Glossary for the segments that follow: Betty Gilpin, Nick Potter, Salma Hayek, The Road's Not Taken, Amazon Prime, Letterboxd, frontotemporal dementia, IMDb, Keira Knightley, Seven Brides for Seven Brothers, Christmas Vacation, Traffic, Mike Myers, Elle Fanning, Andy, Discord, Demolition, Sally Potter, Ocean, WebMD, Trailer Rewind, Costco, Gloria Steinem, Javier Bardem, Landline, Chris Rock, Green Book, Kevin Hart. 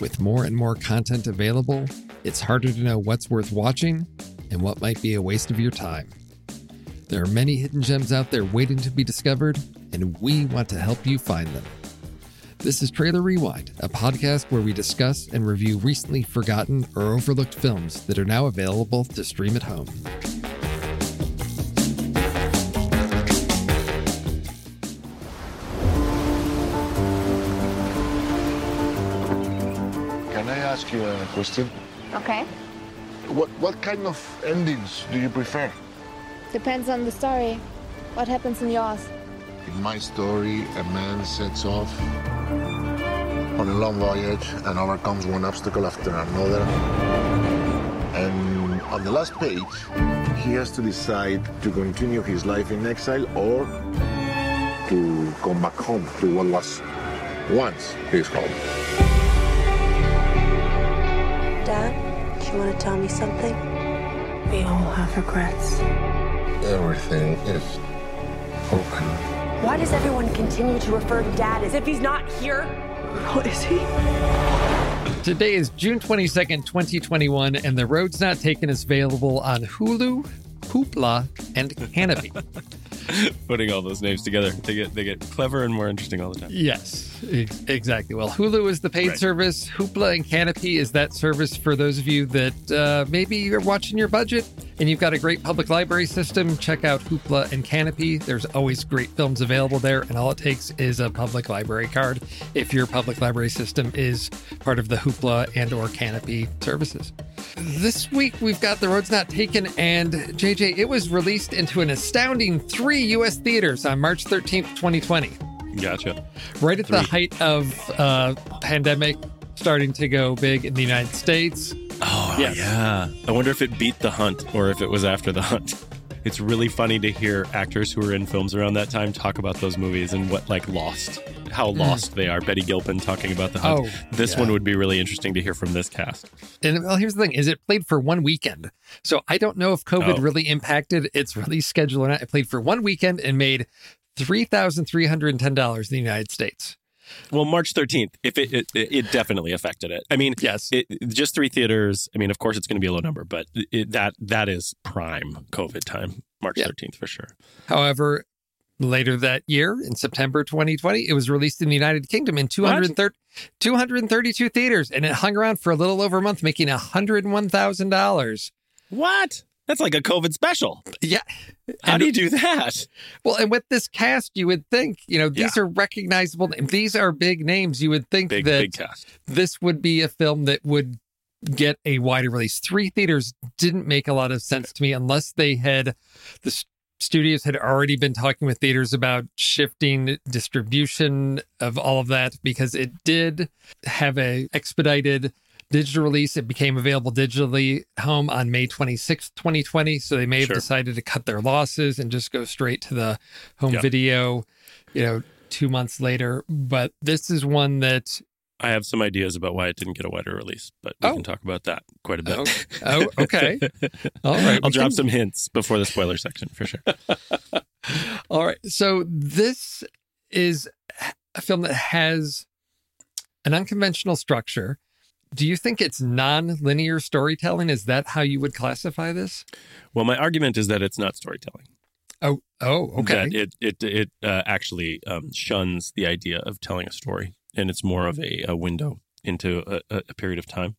With more and more content available, it's harder to know what's worth watching and what might be a waste of your time. There are many hidden gems out there waiting to be discovered, and we want to help you find them. This is Trailer Rewind, a podcast where we discuss and review recently forgotten or overlooked films that are now available to stream at home. Can I ask you a question? Okay. What kind of endings do you prefer? Depends on the story. What happens in yours? In my story, a man sets off on a long voyage and overcomes one obstacle after another. And on the last page, he has to decide to continue his life in exile or to come back home to what was once his home. Dad, do you want to tell me something? We all have regrets. Everything is open. Why does everyone continue to refer to Dad as if he's not here? What is he? Today is June 22nd, 2021, and The Road's Not Taken is available on Hulu, Hoopla, and Canopy. putting all those names together. They get clever and more interesting all the time. Yes, exactly. Well, Hulu is the paid service. Hoopla and Canopy is that service for those of you that maybe you're watching your budget and you've got a great public library system. Check out Hoopla and Canopy. There's always great films available there, and all it takes is a public library card if your public library system is part of the Hoopla and or Canopy services. This week, we've got The Road's Not Taken, and JJ, it was released into an astounding 3 U.S. theaters on March 13th, 2020. Gotcha. Right at the height of pandemic starting to go big in the United States. Oh, yes. Yeah. I wonder if it beat The Hunt or if it was after The Hunt. It's really funny to hear actors who were in films around that time talk about those movies and what, like, how lost they are. Betty Gilpin talking about The Hunt. This one would be really interesting to hear from this cast. And, well, here's the thing, is it played for one weekend. So I don't know if COVID really impacted its release schedule or not. It played for one weekend and made $3,310 in the United States. Well, March 13th, if it definitely affected it. I mean, yes, just 3 theaters. I mean, of course, it's going to be a low number, but that is prime COVID time, March 13th for sure. However, later that year, in September 2020, it was released in the United Kingdom in 232 theaters, and it hung around for a little over a month, making $101,000. What? That's like a COVID special. Yeah. How do you do that? Well, and with this cast, you would think, these are recognizable. These are big names. You would think that big cast. This would be a film that would get a wider release. 3 theaters didn't make a lot of sense to me unless they had, the studios had already been talking with theaters about shifting distribution of all of that, because it did have an expedited digital release. It became available digitally home on May 26th, 2020. So they may have decided to cut their losses and just go straight to the home video, 2 months later. But this is one that I have some ideas about why it didn't get a wider release, but we can talk about that quite a bit. Oh, okay. All right. I'll drop some hints before the spoiler section for sure. All right. So this is a film that has an unconventional structure. Do you think it's non-linear storytelling? Is that how you would classify this? Well, my argument is that it's not storytelling. Oh, okay. That it actually shuns the idea of telling a story, and it's more of a window into a period of time,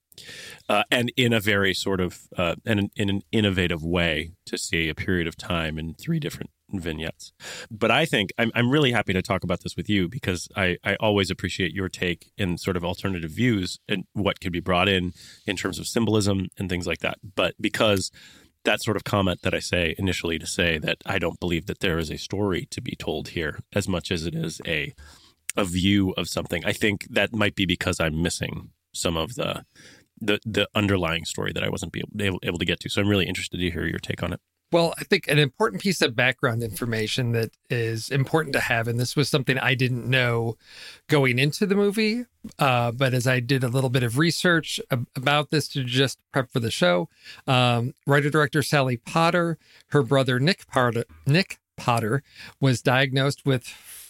and in a very sort of in an innovative way to see a period of time in 3 different vignettes. But I think I'm really happy to talk about this with you, because I always appreciate your take and sort of alternative views and what could be brought in terms of symbolism and things like that. But because that sort of comment that I say initially to say that I don't believe that there is a story to be told here as much as it is a view of something, I think that might be because I'm missing some of the underlying story that I wasn't able to get to. So I'm really interested to hear your take on it. Well, I think an important piece of background information that is important to have, and this was something I didn't know going into the movie, but as I did a little bit of research about this to just prep for the show, writer-director Sally Potter, her brother Nick Potter, was diagnosed with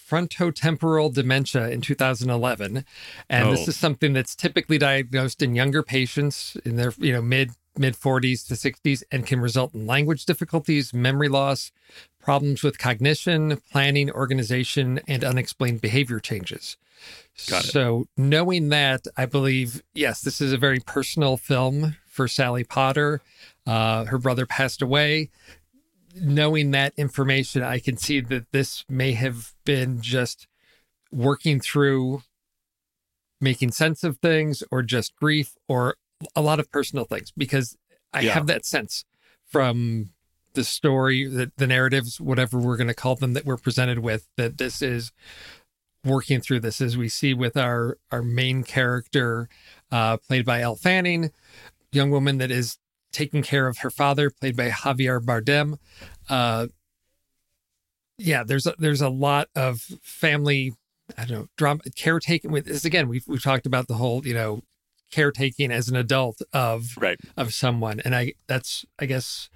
frontotemporal dementia in 2011, and this is something that's typically diagnosed in younger patients in their mid 40s to 60s, and can result in language difficulties, memory loss, problems with cognition, planning, organization, and unexplained behavior changes. Got it. So knowing that, I believe, yes, this is a very personal film for Sally Potter. Her brother passed away. Knowing that information, I can see that this may have been just working through making sense of things, or just grief, or a lot of personal things, because I have that sense from the story, that the narratives, whatever we're going to call them, that we're presented with, that this is working through this, as we see with our main character, played by Elle Fanning, young woman that is taking care of her father, played by Javier Bardem. There's a lot of family, I don't know, drama, caretaking. With this again, we've talked about the whole, caretaking as an adult of someone. And I guess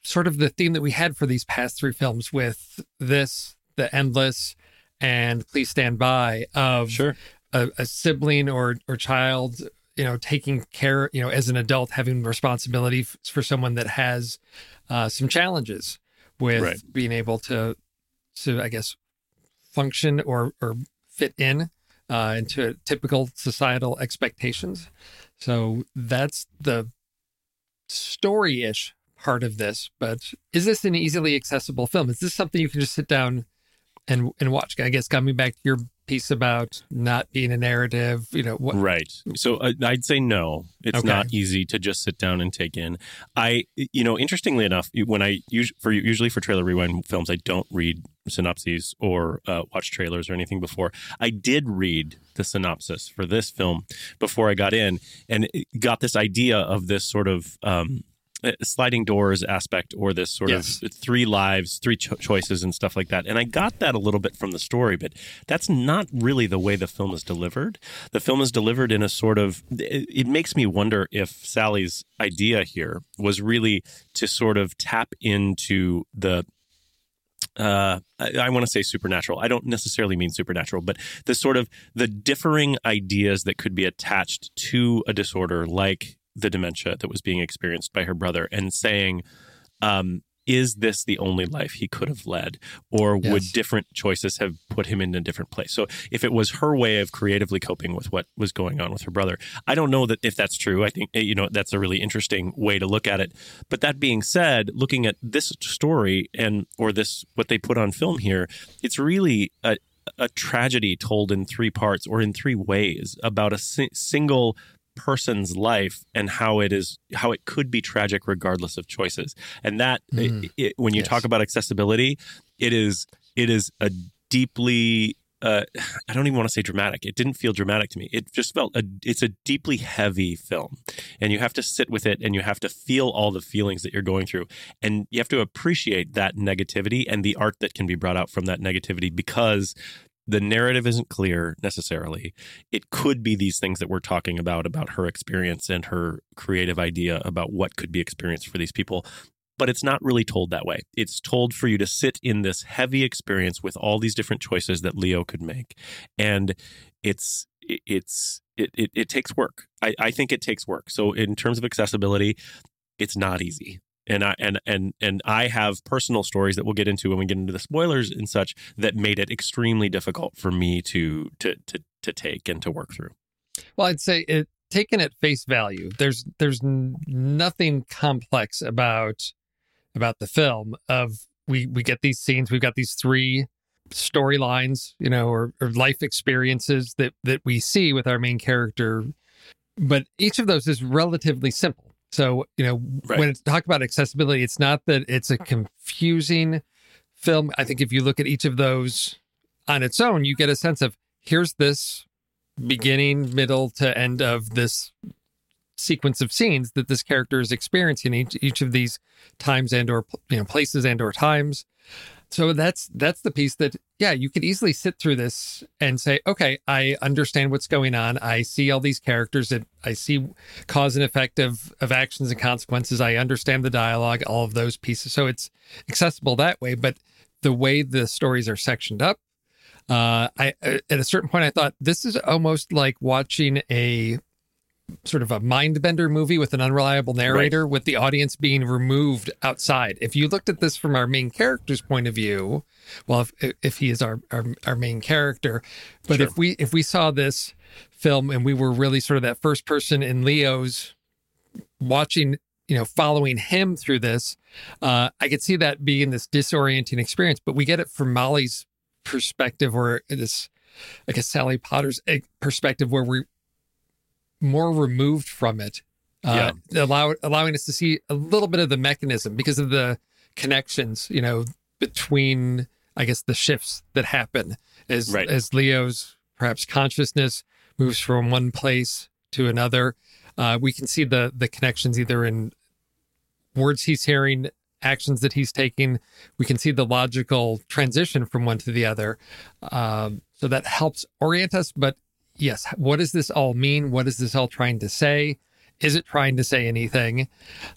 sort of the theme that we had for these past 3 films with this, The Endless, and Please Stand By, of a sibling or child, taking care, as an adult, having responsibility for someone that has some challenges with being able to I guess function or fit in into typical societal expectations. So that's the story-ish part of this. But is this an easily accessible film? Is this something you can just sit down and watch? I guess coming back to your piece about not being a narrative, you know, what? Right. So I'd say no, it's not easy to just sit down and take in. Interestingly enough, when I usually for Trailer Rewind films, I don't read synopses or watch trailers or anything before. I did read the synopsis for this film before I got in and got this idea of this sort of sliding doors aspect or this sort of three lives, three choices and stuff like that. And I got that a little bit from the story, but that's not really the way the film is delivered. The film is delivered in a sort of, it makes me wonder if Sally's idea here was really to sort of tap into the I want to say supernatural. I don't necessarily mean supernatural, but the sort of the differing ideas that could be attached to a disorder like the dementia that was being experienced by her brother and saying, is this the only life he could have led? Or would different choices have put him in a different place? So if it was her way of creatively coping with what was going on with her brother, I don't know that if that's true. I think, that's a really interesting way to look at it. But that being said, looking at this story and or this what they put on film here, it's really a tragedy told in three parts or in three ways about a single person's life and how it could be tragic regardless of choices. And that when you talk about accessibility, it is a deeply I don't even want to say dramatic. It didn't feel dramatic to me. It just felt it's a deeply heavy film, and you have to sit with it and you have to feel all the feelings that you're going through, and you have to appreciate that negativity and the art that can be brought out from that negativity, because the narrative isn't clear necessarily. It could be these things that we're talking about her experience and her creative idea about what could be experienced for these people. But it's not really told that way. It's told for you to sit in this heavy experience with all these different choices that Leo could make. And it takes work. I think it takes work. So in terms of accessibility, it's not easy. And I have personal stories that we'll get into when we get into the spoilers and such that made it extremely difficult for me to take and to work through. Well, I'd say it taken at face value, there's nothing complex about the film. Of we get these scenes, we've got these three storylines, or life experiences that we see with our main character, but each of those is relatively simple. So, when it's talk about accessibility, it's not that it's a confusing film. I think if you look at each of those on its own, you get a sense of here's this beginning, middle to end of this sequence of scenes that this character is experiencing each of these times and or places and or times. So that's the piece that, you could easily sit through this and say, okay, I understand what's going on. I see all these characters. I see cause and effect of actions and consequences. I understand the dialogue, all of those pieces. So it's accessible that way. But the way the stories are sectioned up, at a certain point, I thought this is almost like watching a sort of a mind bender movie with an unreliable narrator, with the audience being removed outside. If you looked at this from our main character's point of view, well, if he is our main character, but if we saw this film and we were really sort of that first person in Leo's watching, following him through this, I could see that being this disorienting experience, but we get it from Molly's perspective, or this, I guess, Sally Potter's perspective, where we're more removed from it, allowing us to see a little bit of the mechanism because of the connections, between, I guess, the shifts that happen as Leo's perhaps consciousness moves from one place to another. We can see the connections either in words he's hearing, actions that he's taking. We can see the logical transition from one to the other. So that helps orient us, but yes, what does this all mean? What is this all trying to say? Is it trying to say anything?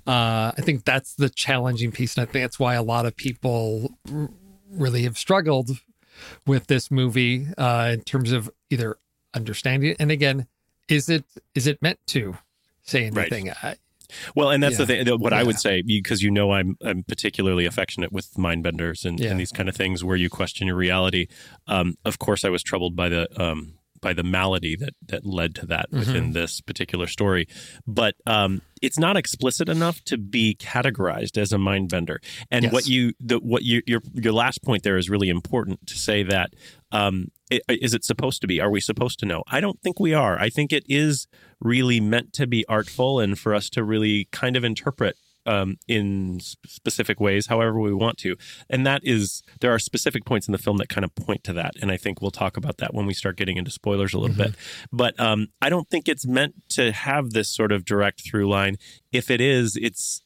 I think that's the challenging piece, and I think that's why a lot of people really have struggled with this movie in terms of either understanding it, and again, is it meant to say anything? Right. Well, and that's the thing. What I would say, because I'm particularly affectionate with mindbenders and these kind of things where you question your reality. Of course, I was troubled by the malady that led to that within this particular story, but it's not explicit enough to be categorized as a mindbender. And your last point there is really important to say that. Is it supposed to be? Are we supposed to know? I don't think we are. I think it is really meant to be artful and for us to really kind of interpret in specific ways, however we want to. And there are specific points in the film that kind of point to that. And I think we'll talk about that when we start getting into spoilers a little bit. But I don't think it's meant to have this sort of direct through line. If it is, it's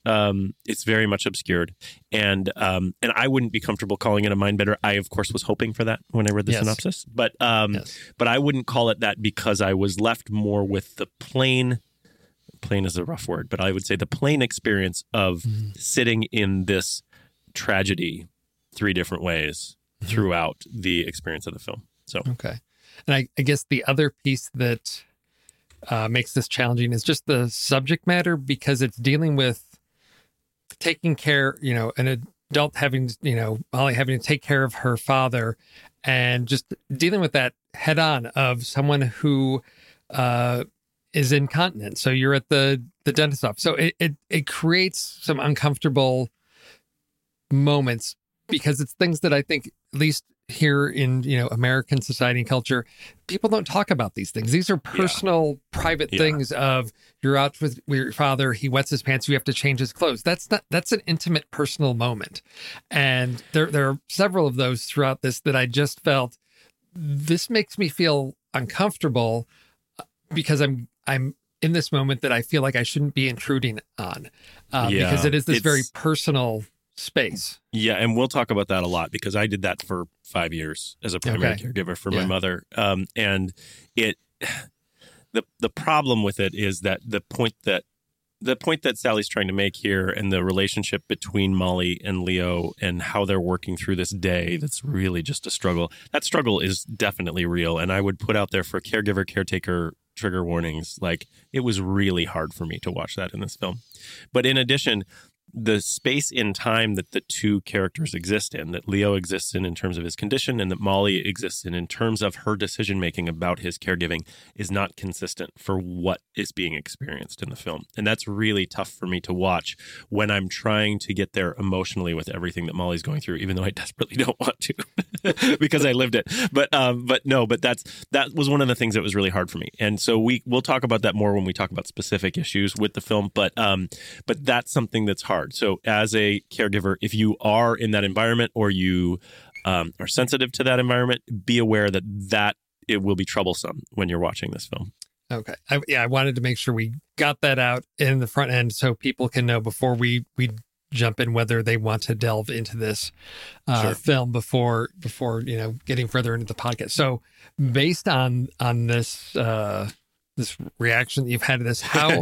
very much obscured. And I wouldn't be comfortable calling it a mindbender. I, of course, was hoping for that when I read the synopsis. But but I wouldn't call it that because I was left more with the plain is a rough word, but I would say the plain experience of sitting in this tragedy three different ways throughout the experience of the film. So okay. And I guess the other piece that makes this challenging is just the subject matter, because it's dealing with taking care, an adult having, Molly having to take care of her father and just dealing with that head on of someone who is incontinent. So you're at the dentist's office. So it creates some uncomfortable moments because it's things that I think, at least here in, American society and culture, people don't talk about these things. These are personal, private things of you're out with your father, he wets his pants, you have to change his clothes. That's an intimate, personal moment. And there are several of those throughout this that I just felt, this makes me feel uncomfortable because I'm in this moment that I feel like I shouldn't be intruding on because it is this very personal space. Yeah. And we'll talk about that a lot because I did that for 5 years as a primary caregiver for my mother. And the problem with it is that the point that Sally's trying to make here and the relationship between Molly and Leo and how they're working through this day, that's really just a struggle. That struggle is definitely real. And I would put out there for caregiver, caretaker, trigger warnings. Like, it was really hard for me to watch that in this film. But in addition, the space in time that the two characters exist in, that Leo exists in terms of his condition and that Molly exists in terms of her decision making about his caregiving, is not consistent for what is being experienced in the film. And that's really tough for me to watch when I'm trying to get there emotionally with everything that Molly's going through, even though I desperately don't want to because I lived it. But that was one of the things that was really hard for me. And so we'll talk about that more when we talk about specific issues with the film. But that's something that's hard. So as a caregiver, if you are in that environment or you are sensitive to that environment, be aware that it will be troublesome when you're watching this film. Okay. I wanted to make sure we got that out in the front end so people can know before we jump in whether they want to delve into this film before getting further into the podcast. So based on this this reaction that you've had to this, how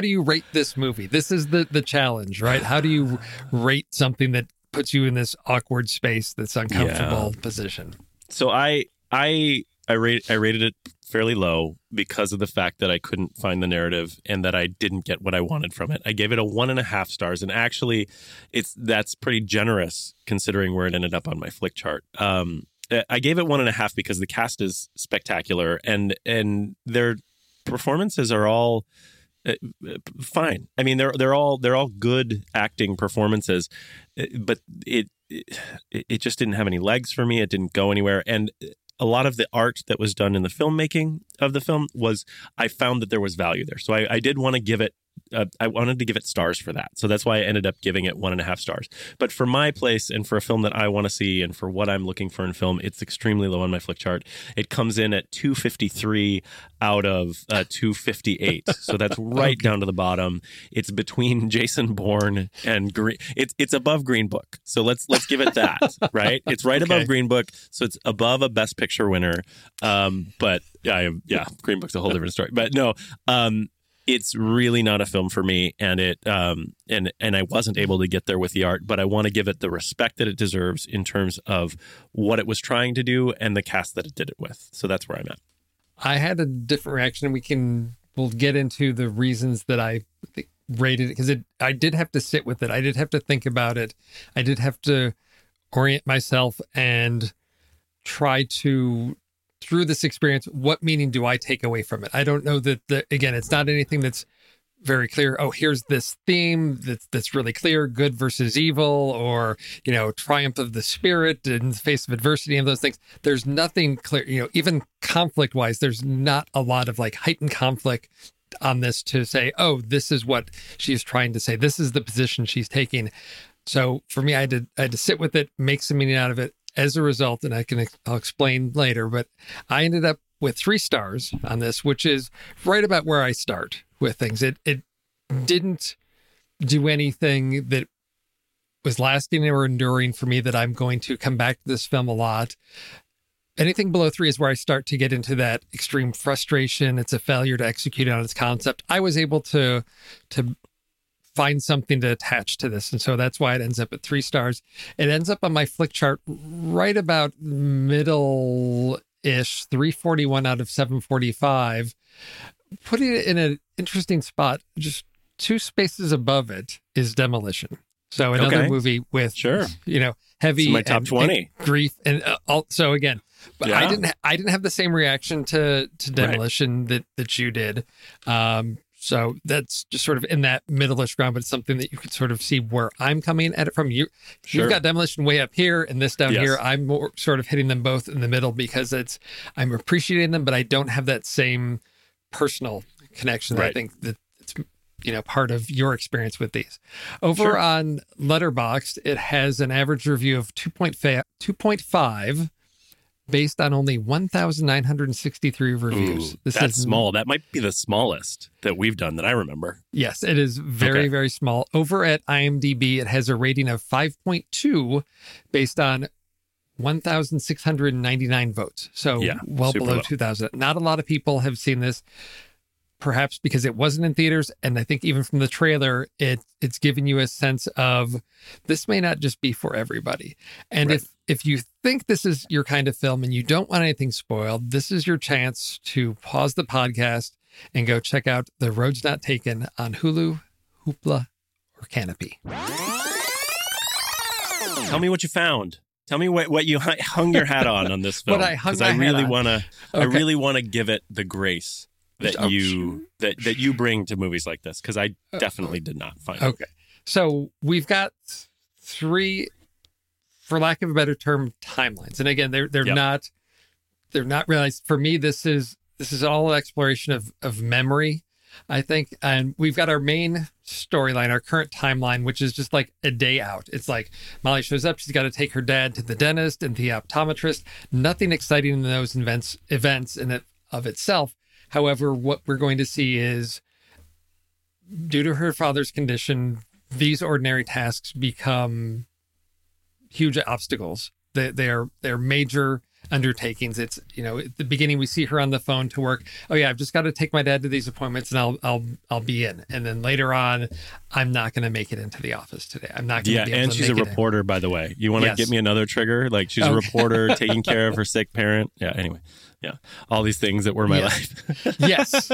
do you rate this movie? This is the challenge, right? How do you rate something that puts you in this awkward space, this uncomfortable position? So I rated it fairly low because of the fact that I couldn't find the narrative and that I didn't get what I wanted from it. I gave it a 1.5 stars. And actually that's pretty generous considering where it ended up on my Flick chart. I gave it 1.5 because the cast is spectacular and their performances are all fine. I mean, they're all good acting performances, but it just didn't have any legs for me. It didn't go anywhere. And a lot of the art that was done in the filmmaking of the film I found that there was value there. So I did want to give it. I wanted to give it stars for that. So that's why I ended up giving it 1.5 stars. But for my place and for a film that I want to see and for what I'm looking for in film, it's extremely low on my Flick chart. It comes in at 253 out of 258. So that's right down to the bottom. It's between Jason Bourne and Green. It's above Green Book. So let's give it that, right? It's right above Green Book. So it's above a Best Picture winner. But Green Book's a whole different story. But no, it's really not a film for me, and it and I wasn't able to get there with the art, but I want to give it the respect that it deserves in terms of what it was trying to do and the cast that it did it with. So that's where I'm at. I had a different reaction, and we can we'll get into the reasons that I rated it, because I did have to sit with it. I did have to think about it. I did have to orient myself and try to, through this experience, what meaning do I take away from it? I don't know that, again, it's not anything that's very clear. Oh, here's this theme that's really clear, good versus evil, or, you know, triumph of the spirit in the face of adversity and those things. There's nothing clear, you know, even conflict-wise, there's not a lot of like heightened conflict on this to say, oh, this is what she's trying to say. This is the position she's taking. So for me, I had to sit with it, make some meaning out of it as a result, and I'll explain later, but I ended up with 3 stars on this, which is right about where I start with things. It didn't do anything that was lasting or enduring for me that I'm going to come back to this film a lot. Anything below 3 is where I start to get into that extreme frustration. It's a failure to execute on its concept. I was able to find something to attach to this, and so that's why it ends up at 3 stars. It ends up on my flick chart right about middle-ish, 341 out of 745. Putting it in an interesting spot, just 2 spaces above it is Demolition. So another movie with, you know, heavy my top 20 and grief. And also, again, but I didn't have the same reaction to Demolition that you did. So that's just sort of in that middle-ish ground, but it's something that you could sort of see where I'm coming at it from. You've got Demolition way up here and this down here. I'm more sort of hitting them both in the middle because I'm appreciating them, but I don't have that same personal connection that I think that it's, you know, part of your experience with these. Over on Letterboxd, it has an average review of 2.5. based on only 1,963 reviews. That's small. That might be the smallest that we've done that I remember. Yes, it is very, very small. Over at IMDb, it has a rating of 5.2 based on 1,699 votes. So well below 2,000. Not a lot of people have seen this, perhaps because it wasn't in theaters. And I think even from the trailer, it's giving you a sense of this may not just be for everybody. And if you think this is your kind of film and you don't want anything spoiled, this is your chance to pause the podcast and go check out The Road's Not Taken on Hulu, Hoopla, or Canopy. Tell me what you found. Tell me what you hung your hat on this film. Because I really want to give it the grace that you bring to movies like this, because I definitely did not find it. Okay. So we've got 3... for lack of a better term, timelines. And again, they're not realized. For me, this is all an exploration of memory, I think. And we've got our main storyline, our current timeline, which is just like a day out. It's like Molly shows up, she's got to take her dad to the dentist and the optometrist. Nothing exciting in those events in and of itself. However, what we're going to see is, due to her father's condition, these ordinary tasks become huge obstacles. They're major undertakings. It's, you know, at the beginning we see her on the phone to work. Oh yeah, I've just got to take my dad to these appointments and I'll be in. And then later on, I'm not going to make it into the office today. I'm not going to be able to. Yeah, and she's a reporter, by the way. You want to get me another trigger? Like, she's a reporter taking care of her sick parent. Yeah, anyway. Yeah, all these things that were my life. Yes,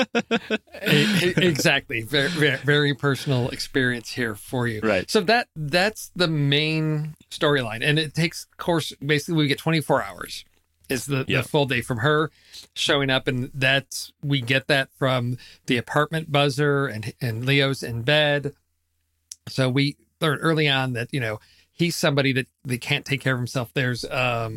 exactly. Very, very personal experience here for you. Right. So that's the main storyline, and it takes course. Basically, we get 24 hours is the full day from her showing up, and that's we get that from the apartment buzzer and Leo's in bed. So we learn early on that, you know, he's somebody that they can't take care of himself. There's a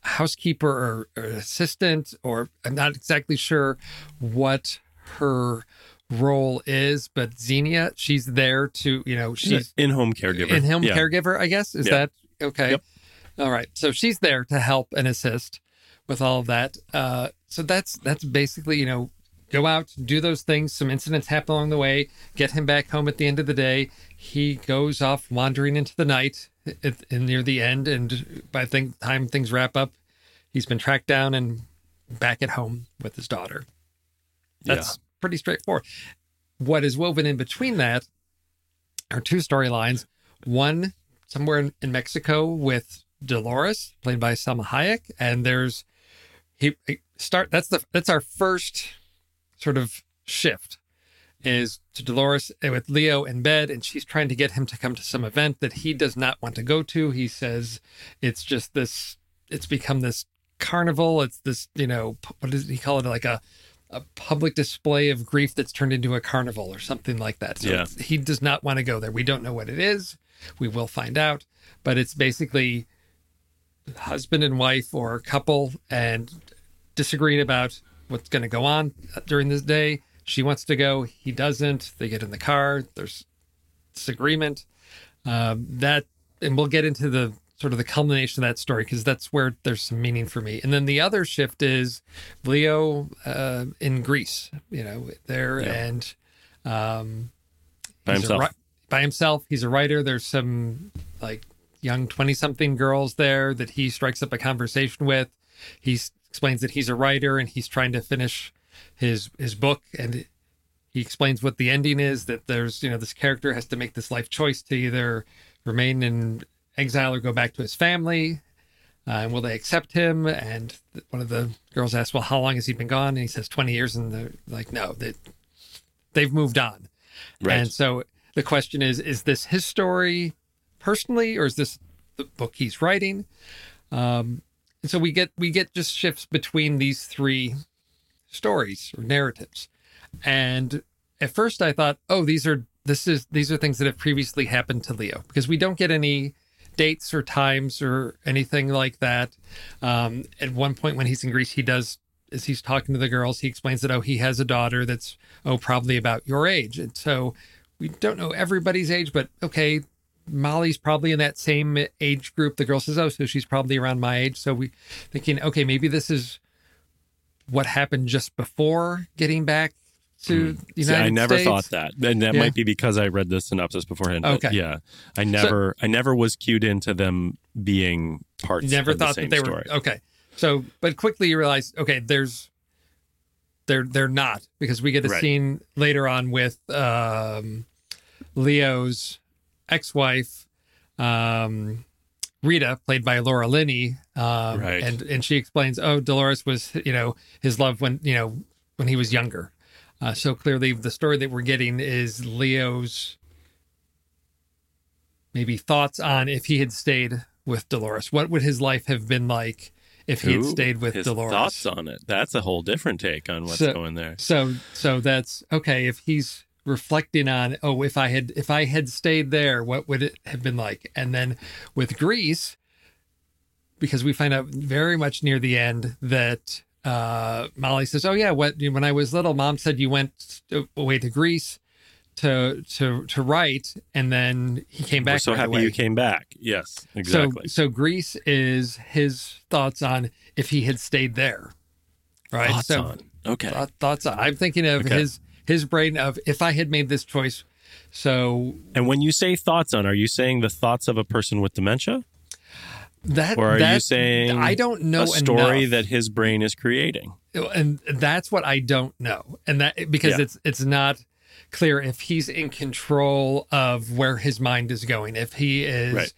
housekeeper or assistant, or I'm not exactly sure what her role is, but Xenia, she's there to, you know, she's in-home caregiver. In-home caregiver, I guess. Is that okay? Yep. All right. So she's there to help and assist with all of that. So that's basically, you know, go out, do those things. Some incidents happen along the way. Get him back home at the end of the day. He goes off wandering into the night and near the end, and by the time things wrap up, he's been tracked down and back at home with his daughter. That's pretty straightforward. What is woven in between that are 2 storylines. One, somewhere in Mexico with Dolores, played by Salma Hayek, and that's our first sort of shift is to Dolores with Leo in bed, and she's trying to get him to come to some event that he does not want to go to. He says it's just this, it's become this carnival. It's this, you know, what does he call it? Like a public display of grief that's turned into a carnival or something like that. So yeah. He does not want to go there. We don't know what it is. We will find out. But it's basically husband and wife or couple and disagreeing about what's going to go on during this day. She wants to go. He doesn't. They get in the car. There's disagreement. And we'll get into the sort of the culmination of that story because that's where there's some meaning for me. And then the other shift is Leo in Greece, you know, there and by himself. He's a writer. There's some like young 20-something girls there that he strikes up a conversation with. He explains that he's a writer and he's trying to finish his book, and he explains what the ending is, that there's, you know, this character has to make this life choice to either remain in exile or go back to his family, and will they accept him? And one of the girls asks, well, how long has he been gone? And he says 20 years, and they're like, no, they've moved on, right? And so the question is this his story personally, or is this the book he's writing? And so we get just shifts between these three stories or narratives. And at first I thought, oh, these are things that have previously happened to Leo, because we don't get any dates or times or anything like that. At one point when he's in Greece, he's talking to the girls, he explains that, oh, he has a daughter that's, oh, probably about your age. And so we don't know everybody's age, but okay, Molly's probably in that same age group. The girl says, oh, so she's probably around my age. So we thinking, okay, maybe this is what happened just before getting back to the United States. I never thought that. And that might be because I read the synopsis beforehand. Okay. Yeah. I never was cued into them being parts of the same story. Okay. So, but quickly you realize, okay, they're not, because we get a scene later on with Leo's ex-wife, Rita, played by Laura Linney, and she explains, oh, Dolores was, you know, his love when he was younger. So clearly the story that we're getting is Leo's maybe thoughts on if he had stayed with Dolores. What would his life have been like if he had stayed with Dolores? Thoughts on it. That's a whole different take on what's going there. So that's okay. If he's reflecting on, oh, if I had stayed there, what would it have been like? And then with Greece, because we find out very much near the end that Molly says, oh yeah, when I was little, Mom said you went away to Greece to write, and then he came back. We're so right happy away. You came back. Yes, exactly. So Greece is his thoughts on if he had stayed there, right? Thoughts on. Okay. Thoughts on. I'm thinking of his brain of if I had made this choice. So, and when you say thoughts on, are you saying the thoughts of a person with dementia? Or are you saying I don't know a story enough that his brain is creating? And that's what I don't know. And that because it's not clear if he's in control of where his mind is going. If he is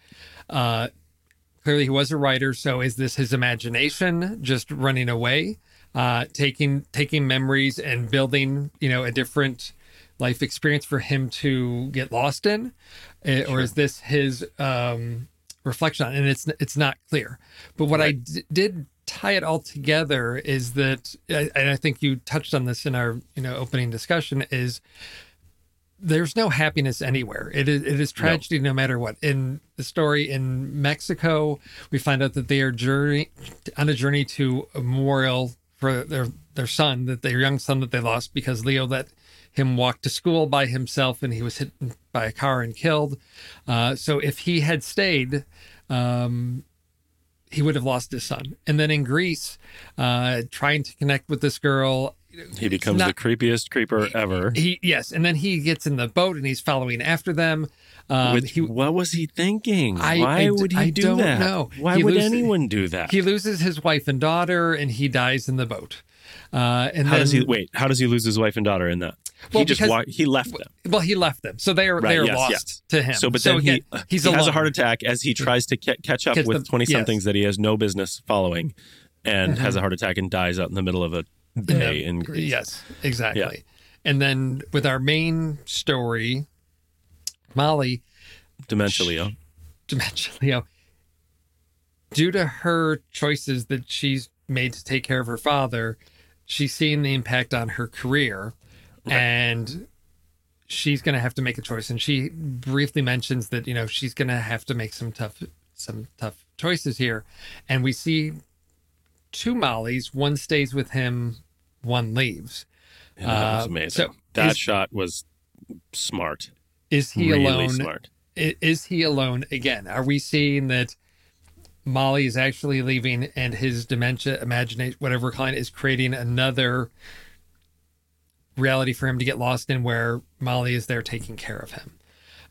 clearly he was a writer, so is this his imagination just running away? Taking memories and building, you know, a different life experience for him to get lost in, or is this his reflection on? And it's not clear. But what I did tie it all together is that, and I think you touched on this in our, you know, opening discussion, is there's no happiness anywhere. It is tragedy no matter what. In the story in Mexico, we find out that they are on a journey to a memorial for their son, that their young son that they lost, because Leo let him walk to school by himself and he was hit by a car and killed. So if he had stayed, he would have lost his son. And then in Greece, trying to connect with this girl, he becomes the creepiest creeper ever. And then he gets in the boat and he's following after them. What was he thinking? Why would he do that? I don't know. Why would anyone do that? He loses his wife and daughter, and he dies in the boat. How does he lose his wife and daughter in that? Well, he left them. Well, he left them, so they are lost to him. So, but then he has a heart attack as he tries to catch up with 20-somethings that he has no business following, and has a heart attack and dies out in the middle of a bay in Greece. Yes, exactly. Yeah. And then with our main story, Molly. Dementia Leo. Due to her choices that she's made to take care of her father, she's seeing the impact on her career. Right. And she's going to have to make a choice. And she briefly mentions that, you know, she's going to have to make some tough choices here. And we see two Mollys. One stays with him, one leaves. Yeah, that was amazing. So that shot was smart. Is he really alone? Smart. Is he alone again? Are we seeing that Molly is actually leaving and his dementia, imagination, whatever client is creating another reality for him to get lost in where Molly is there taking care of him?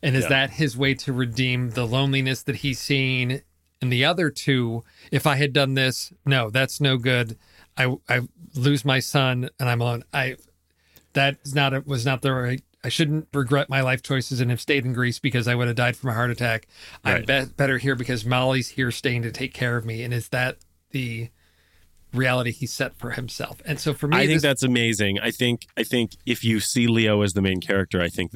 And is that his way to redeem the loneliness that he's seeing? And the other two, if I had done this, no, that's no good. I lose my son and I'm alone. That was not the right. I shouldn't regret my life choices and have stayed in Greece because I would have died from a heart attack. Right. I'm better here because Molly's here staying to take care of me. And is that the reality he set for himself? And so for me, I think that's amazing. I think if you see Leo as the main character, I think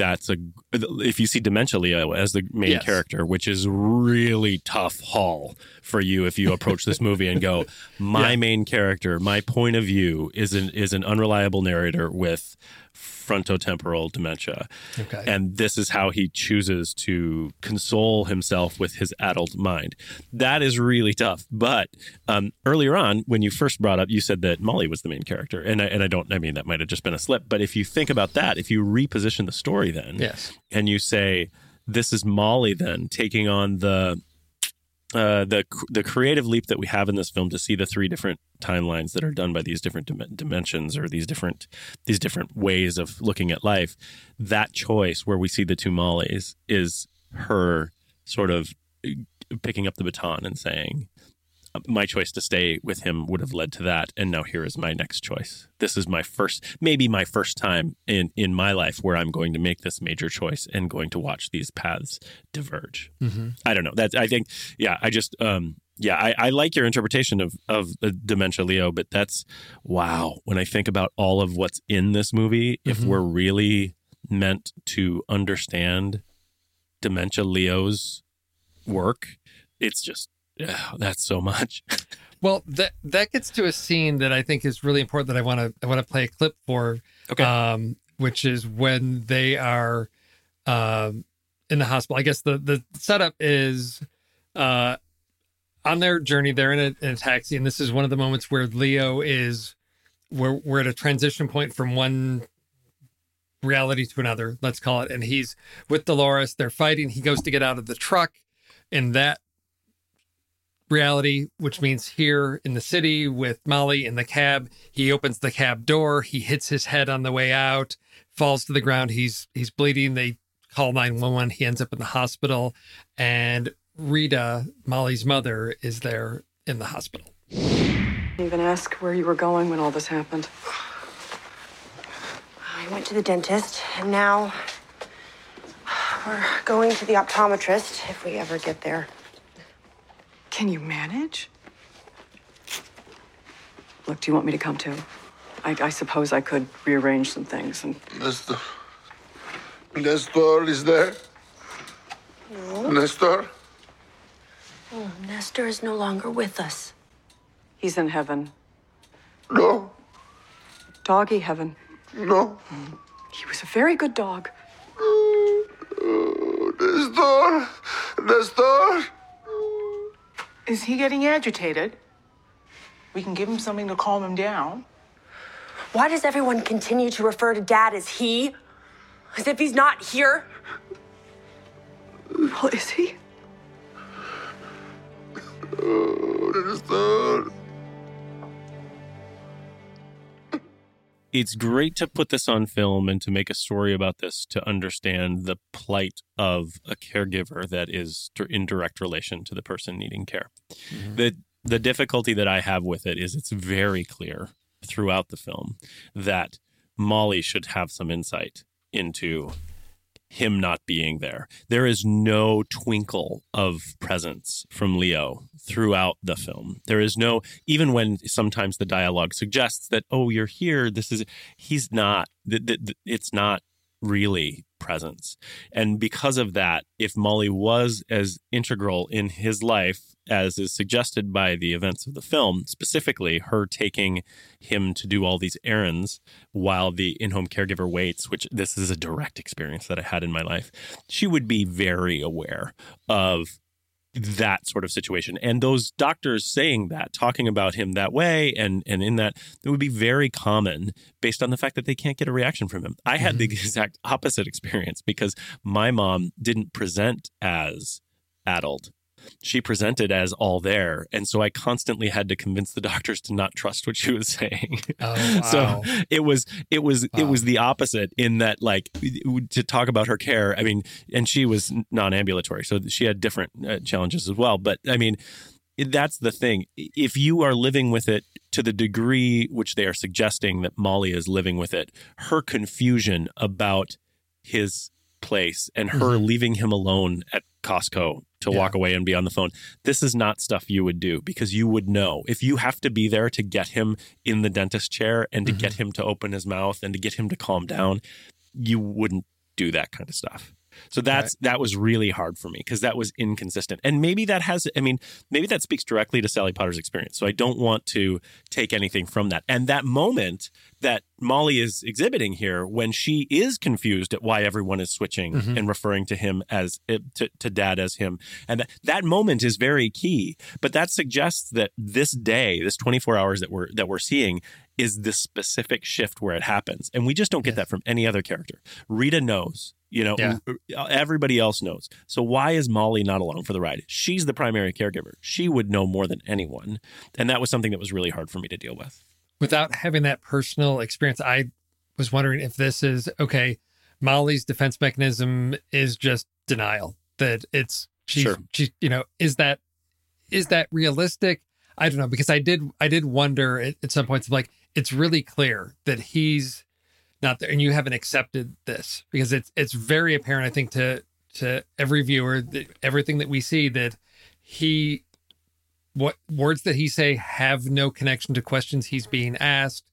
if you see Dementia Leo as the main character, which is really tough haul for you if you approach this movie and go, my main character, my point of view is an unreliable narrator with frontotemporal dementia. Okay. And this is how he chooses to console himself with his addled mind. That is really tough. But earlier on, when you first brought up, you said that Molly was the main character. And I mean, that might have just been a slip. But if you think about that, if you reposition the story then, and you say, this is Molly then taking on the creative leap that we have in this film to see the three different timelines that are done by these different dimensions or these different ways of looking at life. That choice where we see the two Mollys is her sort of picking up the baton and saying, my choice to stay with him would have led to that, and now here is my next choice. This is my first time in my life where I'm going to make this major choice and going to watch these paths diverge. Mm-hmm. I don't know. I like your interpretation of Dementia Leo, but that's, wow. When I think about all of what's in this movie, mm-hmm. if we're really meant to understand Dementia Leo's work, it's just, oh, that's so much. Well, that gets to a scene that I think is really important that I want to play a clip for, okay. Which is when they are in the hospital. I guess the setup is on their journey. They're in a taxi, and this is one of the moments where Leo is, we're at a transition point from one reality to another, let's call it. And he's with Dolores. They're fighting. He goes to get out of the truck, and that reality, which means here in the city with Molly in the cab, he opens the cab door, he hits his head on the way out, falls to the ground, he's bleeding, they call 911, he ends up in the hospital, and Rita, Molly's mother, is there in the hospital. I even ask where you were going when all this happened. I went to the dentist, and now we're going to the optometrist if we ever get there. Can you manage? Look, do you want me to come too? I suppose I could rearrange some things and... Nestor is there? No. Nestor? Oh, Nestor is no longer with us. He's in heaven. No. Doggy heaven. No. He was a very good dog. Nestor! Nestor! Is he getting agitated? We can give him something to calm him down. Why does everyone continue to refer to Dad as he? As if he's not here? Well, is he? It's great to put this on film and to make a story about this to understand the plight of a caregiver that is in direct relation to the person needing care. Mm-hmm. The difficulty that I have with it is it's very clear throughout the film that Molly should have some insight into him not being there. There is no twinkle of presence from Leo throughout the film. There is no, even when sometimes the dialogue suggests that, oh, you're here, this is, he's not, it's not really presence. And because of that, if Molly was as integral in his life as is suggested by the events of the film, specifically her taking him to do all these errands while the in-home caregiver waits, which this is a direct experience that I had in my life, she would be very aware of that sort of situation. And those doctors saying that, talking about him that way and in that, it would be very common based on the fact that they can't get a reaction from him. I had the exact opposite experience because my mom didn't present as addled. She presented as all there. And so I constantly had to convince the doctors to not trust what she was saying. Oh, wow. So it was wow. It was the opposite in that, like, to talk about her care. I mean, and she was non-ambulatory, so she had different challenges as well. But I mean, that's the thing. If you are living with it to the degree which they are suggesting that Molly is living with it, her confusion about his place and her leaving him alone at Costco to walk away and be on the phone. This is not stuff you would do because you would know if you have to be there to get him in the dentist chair and to get him to open his mouth and to get him to calm down, you wouldn't do that kind of stuff. So that was really hard for me because that was inconsistent. And maybe that has, I mean, maybe that speaks directly to Sally Potter's experience. So I don't want to take anything from that. And that moment that Molly is exhibiting here when she is confused at why everyone is switching and referring to him as, to dad as him. And that moment is very key. But that suggests that this day, this 24 hours that we're seeing is this specific shift where it happens. And we just don't get that from any other character. Rita knows. You know, everybody else knows. So why is Molly not along for the ride? She's the primary caregiver. She would know more than anyone. And that was something that was really hard for me to deal with. Without having that personal experience, I was wondering if this is, okay, Molly's defense mechanism is just denial. That it's, she's, you know, is that realistic? I don't know, because I did wonder at some points, like, it's really clear that he's not there, and you haven't accepted this because it's very apparent, I think, to every viewer, that everything that we see, that he, what words that he say have no connection to questions he's being asked,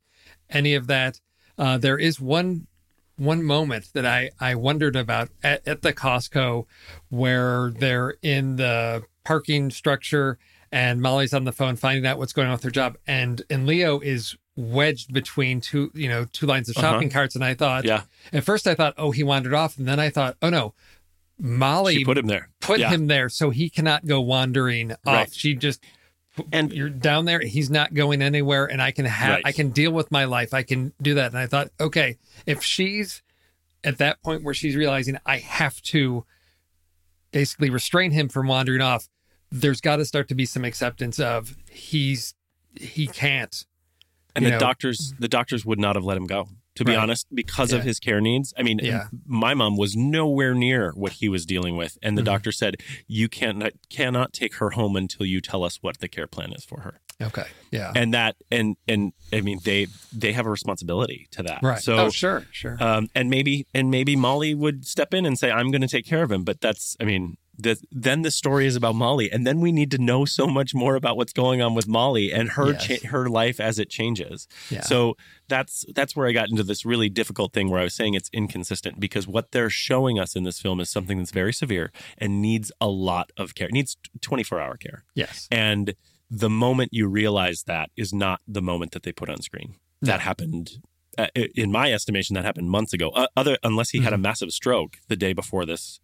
any of that. There is one moment that I wondered about at the Costco where they're in the parking structure and Molly's on the phone finding out what's going on with her job, and Leo is wedged between two lines of shopping carts. And I thought, at first I thought, oh, he wandered off. And then I thought, oh no, Molly put him there. So he cannot go wandering off. She just, and you're down there. He's not going anywhere. And I can have, I can deal with my life. I can do that. And I thought, okay, if she's at that point where she's realizing I have to basically restrain him from wandering off, there's got to start to be some acceptance of he can't. And the doctors would not have let him go, to be honest, because of his care needs. I mean, my mom was nowhere near what he was dealing with. And the doctor said, you cannot take her home until you tell us what the care plan is for her. Okay. Yeah. And that, and I mean, they have a responsibility to that. Right. So, sure. And maybe Molly would step in and say, I'm going to take care of him. But that's, I mean, then the story is about Molly, and then we need to know so much more about what's going on with Molly and her her life as it changes. Yeah. So that's where I got into this really difficult thing where I was saying it's inconsistent, because what they're showing us in this film is something that's very severe and needs a lot of care. It needs 24-hour care. Yes. And the moment you realize that is not the moment that they put on screen. No. That happened, in my estimation, that happened months ago, unless he had a massive stroke the day before this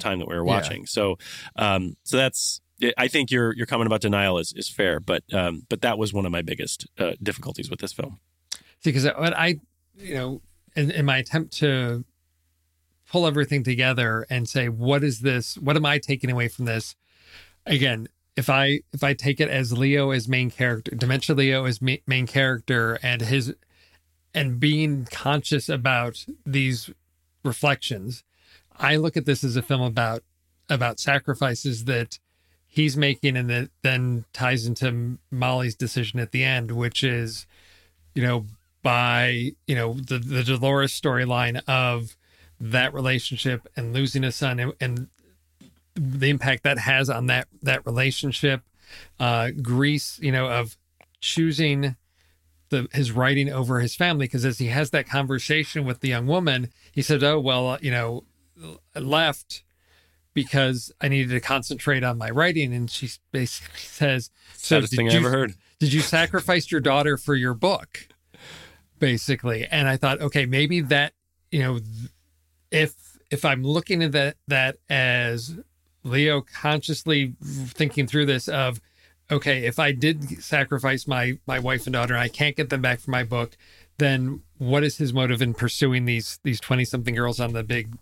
time that we were watching. Yeah. So, so that's, I think your comment about denial is fair, but that was one of my biggest difficulties with this film. See, because I, you know, in my attempt to pull everything together and say, what is this? What am I taking away from this? Again, if I take it as Leo as main character, dementia Leo as main character, and being conscious about these reflections, I look at this as a film about sacrifices that he's making, and that then ties into Molly's decision at the end, which is, you know, by, you know, the Dolores storyline of that relationship and losing a son and the impact that has on that relationship. Grease, of choosing his writing over his family, because as he has that conversation with the young woman, he said, oh, well, I left because I needed to concentrate on my writing. And she basically says, saddest thing I ever heard. Did you sacrifice your daughter for your book? Basically. And I thought, okay, maybe that, if I'm looking at that as Leo consciously thinking through this of, okay, if I did sacrifice my wife and daughter, and I can't get them back for my book, then what is his motive in pursuing these 20-something girls on the big,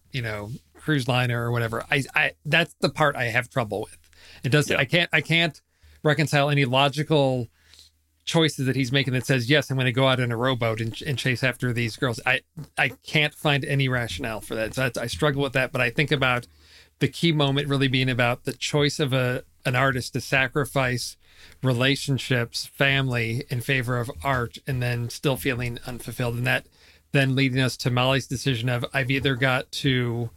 cruise liner or whatever? I that's the part I have trouble with. It doesn't. Yeah. I can't reconcile any logical choices that he's making that says, yes, I'm going to go out in a rowboat and chase after these girls. I can't find any rationale for that. So I struggle with that. But I think about the key moment really being about the choice of an artist to sacrifice relationships, family in favor of art, and then still feeling unfulfilled. And that then leading us to Molly's decision of, I've either got to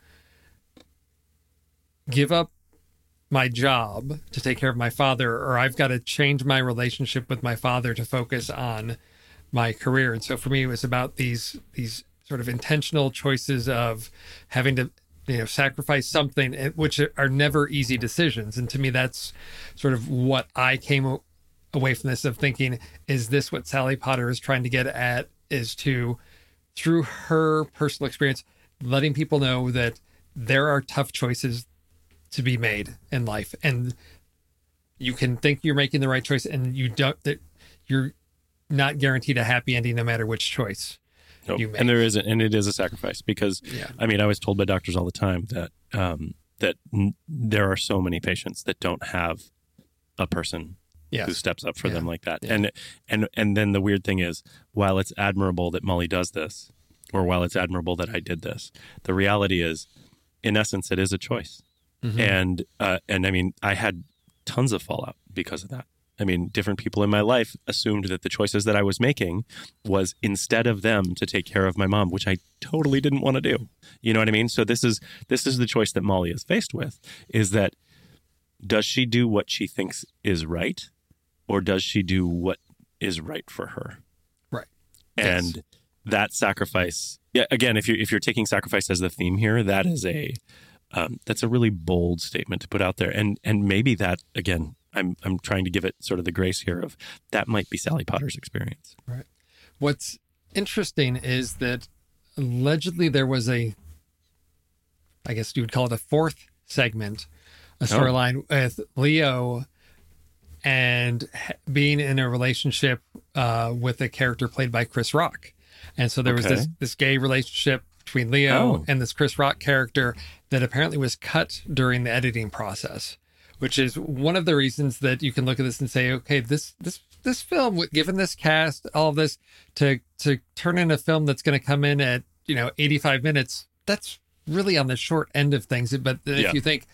give up my job to take care of my father, or I've got to change my relationship with my father to focus on my career. And so for me, it was about these sort of intentional choices of having to sacrifice something, which are never easy decisions. And to me, that's sort of what I came away from this of thinking, is this what Sally Potter is trying to get at, is to, through her personal experience, letting people know that there are tough choices to be made in life. And you can think you're making the right choice, and you're not guaranteed a happy ending no matter which choice. Nope. And there isn't, and it is a sacrifice because, yeah. I mean, I was told by doctors all the time that that there are so many patients that don't have a person yes. who steps up for yeah. them like that. Yeah. And then the weird thing is, while it's admirable that Molly does this, or while it's admirable that I did this, the reality is, in essence, it is a choice. Mm-hmm. And I mean, I had tons of fallout because of that. I mean, different people in my life assumed that the choices that I was making was instead of them to take care of my mom, which I totally didn't want to do. You know what I mean? So this is the choice that Molly is faced with, is that does she do what she thinks is right, or does she do what is right for her? Right. And yes. that sacrifice, yeah, again, if you're taking sacrifice as the theme here, that is that's a really bold statement to put out there. And maybe that, again, I'm trying to give it sort of the grace here of that might be Sally Potter's experience. Right. What's interesting is that allegedly there was a, I guess you would call it a fourth segment, a storyline with Leo and being in a relationship with a character played by Chris Rock. And so there was this gay relationship between Leo and this Chris Rock character that apparently was cut during the editing process, which is one of the reasons that you can look at this and say, okay, this film, given this cast, all of this, to turn in a film that's going to come in at, 85 minutes, that's really on the short end of things. But if you think,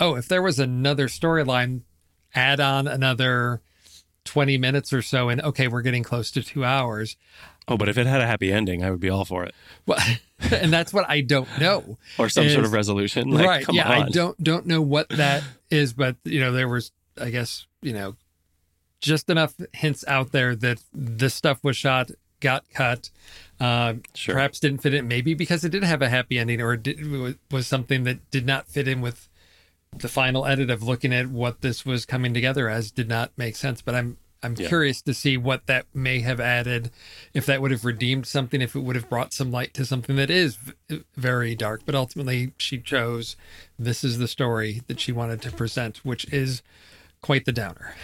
if there was another storyline, add on another 20 minutes or so, and okay, we're getting close to 2 hours. Oh, but if it had a happy ending, I would be all for it. Well, and that's what I don't know. Or some sort of resolution. Like, right. Come on. I don't know what that is, but, there was, I guess, just enough hints out there that this stuff was shot, got cut, perhaps didn't fit in, maybe because it did have a happy ending, or it was something that did not fit in with the final edit of looking at what this was coming together as, did not make sense. But I'm curious to see what that may have added, if that would have redeemed something, if it would have brought some light to something that is very dark. But ultimately, she chose this is the story that she wanted to present, which is quite the downer.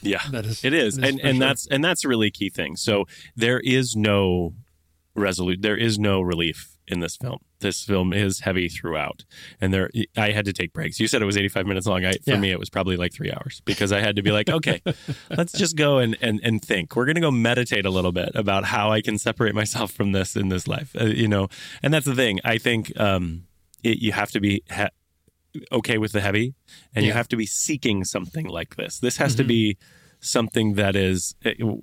Yeah, it is. And that's a really key thing. So there is no there is no relief in this film. This film is heavy throughout, and I had to take breaks. You said it was 85 minutes long. For me, it was probably like 3 hours, because I had to be like, okay, let's just go and think. We're going to go meditate a little bit about how I can separate myself from this in this life, And that's the thing. I think you have to be okay with the heavy, and you have to be seeking something like this. This has to be something that is,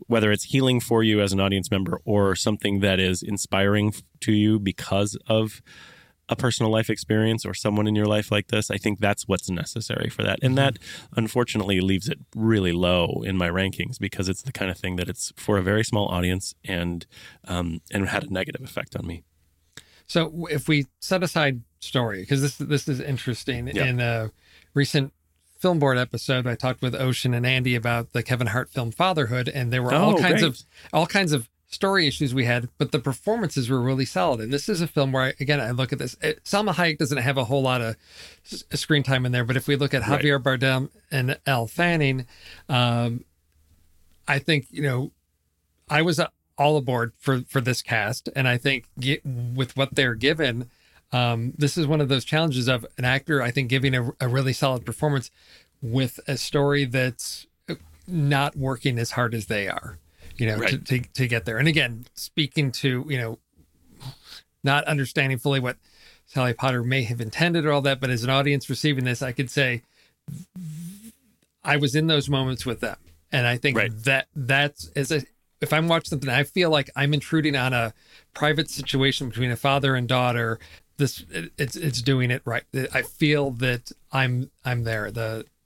whether it's healing for you as an audience member or something that is inspiring to you because of a personal life experience or someone in your life like this, I think that's what's necessary for that. And that, unfortunately, leaves it really low in my rankings because it's the kind of thing that it's for a very small audience and had a negative effect on me. So if we set aside story, because this is interesting. Yeah. In a recent Film Board episode, I talked with Ocean and Andy about the Kevin Hart film Fatherhood, and there were all kinds of story issues we had, but the performances were really solid. And this is a film where, I look at this. Salma Hayek doesn't have a whole lot of screen time in there, but if we look at Javier Bardem and Elle Fanning, I think, I was all aboard for this cast. And I think with what they're given, this is one of those challenges of an actor, I think, giving a really solid performance with a story that's not working as hard as they are. To get there. And again, speaking to, not understanding fully what Sally Potter may have intended or all that, but as an audience receiving this, I could say I was in those moments with them. And I think that's if I'm watching something, I feel like I'm intruding on a private situation between a father and daughter. It's doing it right. I feel that I'm there. The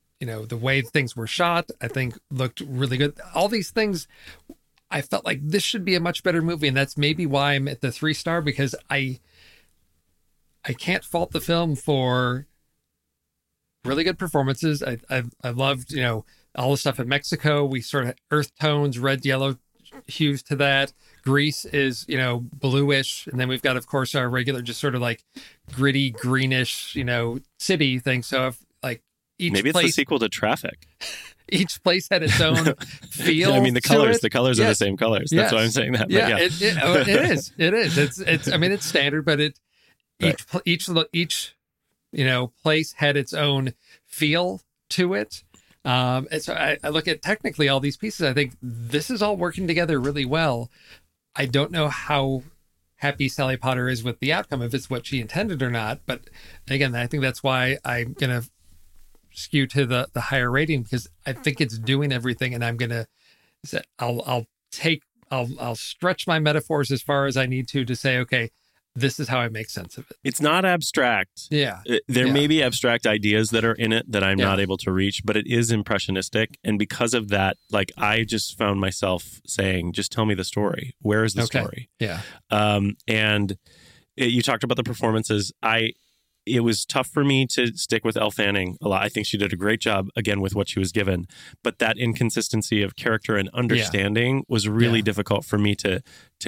way things were shot, I think, looked really good. All these things, I felt like this should be a much better movie, and that's maybe why I'm at the 3-star, because I can't fault the film for really good performances. I loved, all the stuff in Mexico. We sort of earth tones, red, yellow hues to that. Greece is, bluish. And then we've got, of course, our regular just sort of like gritty, greenish, city thing. So if maybe it's the sequel to Traffic. Each place had its own feel. The colors are the same colors. Yes. That's why I'm saying that. Yeah, it is. It's. I mean, it's standard, but each place had its own feel to it. And so I look at technically all these pieces. I think this is all working together really well. I don't know how happy Sally Potter is with the outcome, if it's what she intended or not. But again, I think that's why I'm gonna skew to the higher rating, because I think it's doing everything, and I'll stretch my metaphors as far as I need to say, okay, this is how I make sense of it. It's not abstract. Yeah. There may be abstract ideas that are in it that I'm not able to reach, but it is impressionistic. And because of that, I just found myself saying, just tell me the story. Where is the story? Yeah. You talked about the performances. It was tough for me to stick with Elle Fanning a lot. I think she did a great job, again, with what she was given. But that inconsistency of character and understanding was really difficult for me to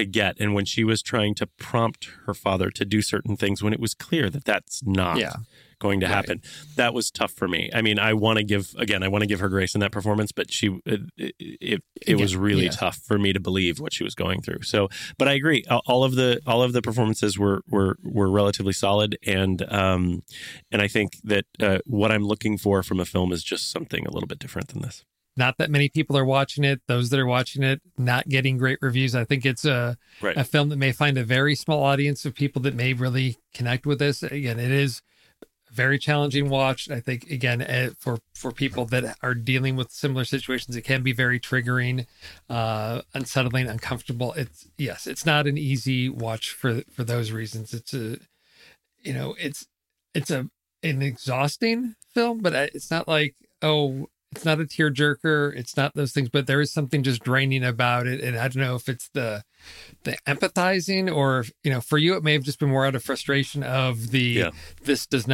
get. And when she was trying to prompt her father to do certain things when it was clear that that's not going to happen, that was tough for me. I mean, I want to give her grace in that performance, but it was really tough for me to believe what she was going through. So, but I agree, all of the performances were relatively solid, and I think that what I'm looking for from a film is just something a little bit different than this. Not that many people are watching it. Those that are watching it, not getting great reviews. I think it's a film that may find a very small audience of people that may really connect with this. Again, it is very challenging watch. I think, again, for people that are dealing with similar situations, it can be very triggering, unsettling, uncomfortable. It's not an easy watch for those reasons. It's an exhausting film, but it's not like, it's not a tearjerker. It's not those things, but there is something just draining about it. And I don't know if it's the empathizing or, for you, it may have just been more out of frustration of this is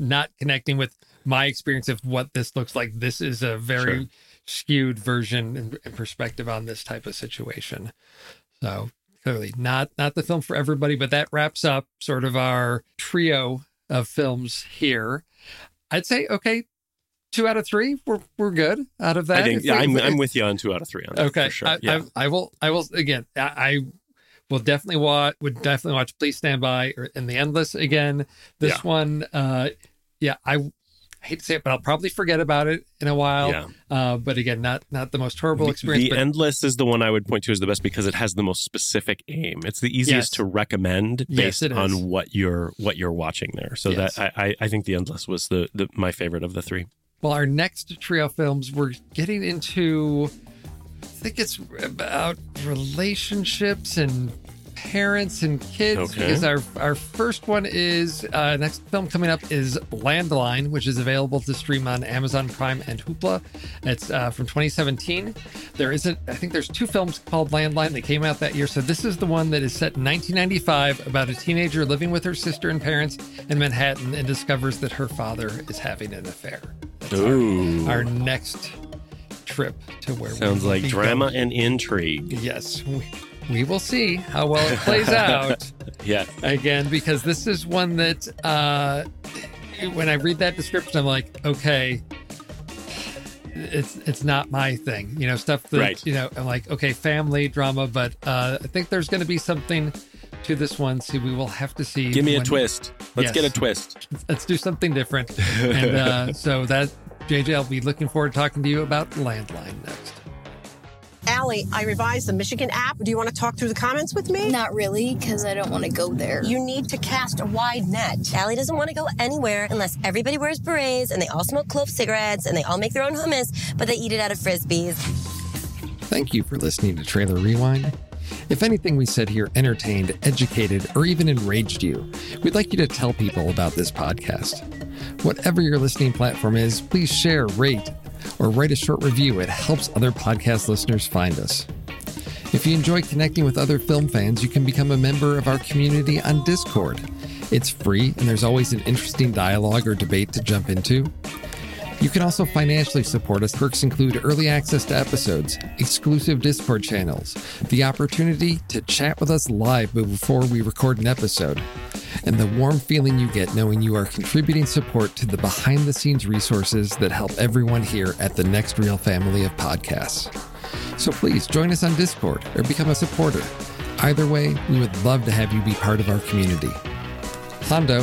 not connecting with my experience of what this looks like. This is a very skewed version and perspective on this type of situation. So clearly not the film for everybody, but that wraps up sort of our trio of films here. I'd say, 2 out of 3, we're good out of that. I think, I'm with you on 2 out of 3. On that, okay, for sure. I would definitely watch Please Stand By or In the Endless again. This one, I hate to say it, but I'll probably forget about it in a while. Yeah. But again, not the most horrible experience. The Endless is the one I would point to as the best because it has the most specific aim. It's the easiest to recommend based on what you're watching there. So that I think The Endless was my favorite of the 3. Well, our next trio of films, we're getting into, I think it's about relationships and parents and kids, because our first one is, next film coming up is Landline, which is available to stream on Amazon Prime and Hoopla. It's from 2017. I think there's two films called Landline that came out that year. So this is the one that is set in 1995 about a teenager living with her sister and parents in Manhattan and discovers that her father is having an affair. That's our next trip to where sounds like drama going. And intrigue. Yes, we will see how well it plays out. Yeah, again, because this is one that when I read that description, I'm like, okay, it's not my thing, you know, stuff that you know, I'm like, okay, family drama, but I think there's going to be something to this one. So we will have to see. Give me a twist. Let's get a twist. Let's do something different. And so that, JJ, I'll be looking forward to talking to you about Landline next. Allie, I revised the Michigan app. Do you want to talk through the comments with me? Not really, because I don't want to go there. You need to cast a wide net. Allie doesn't want to go anywhere unless everybody wears berets and they all smoke clove cigarettes and they all make their own hummus, but they eat it out of Frisbees. Thank you for listening to Trailer Rewind. If anything we said here entertained, educated, or even enraged you, we'd like you to tell people about this podcast. Whatever your listening platform is, please share, rate, or write a short review. It helps other podcast listeners find us. If you enjoy connecting with other film fans, you can become a member of our community on Discord. It's free, and there's always an interesting dialogue or debate to jump into. You can also financially support us. Perks include early access to episodes, exclusive Discord channels, the opportunity to chat with us live before we record an episode, and the warm feeling you get knowing you are contributing support to the behind-the-scenes resources that help everyone here at the Next Reel family of podcasts. So please join us on Discord or become a supporter. Either way, we would love to have you be part of our community. Hondo.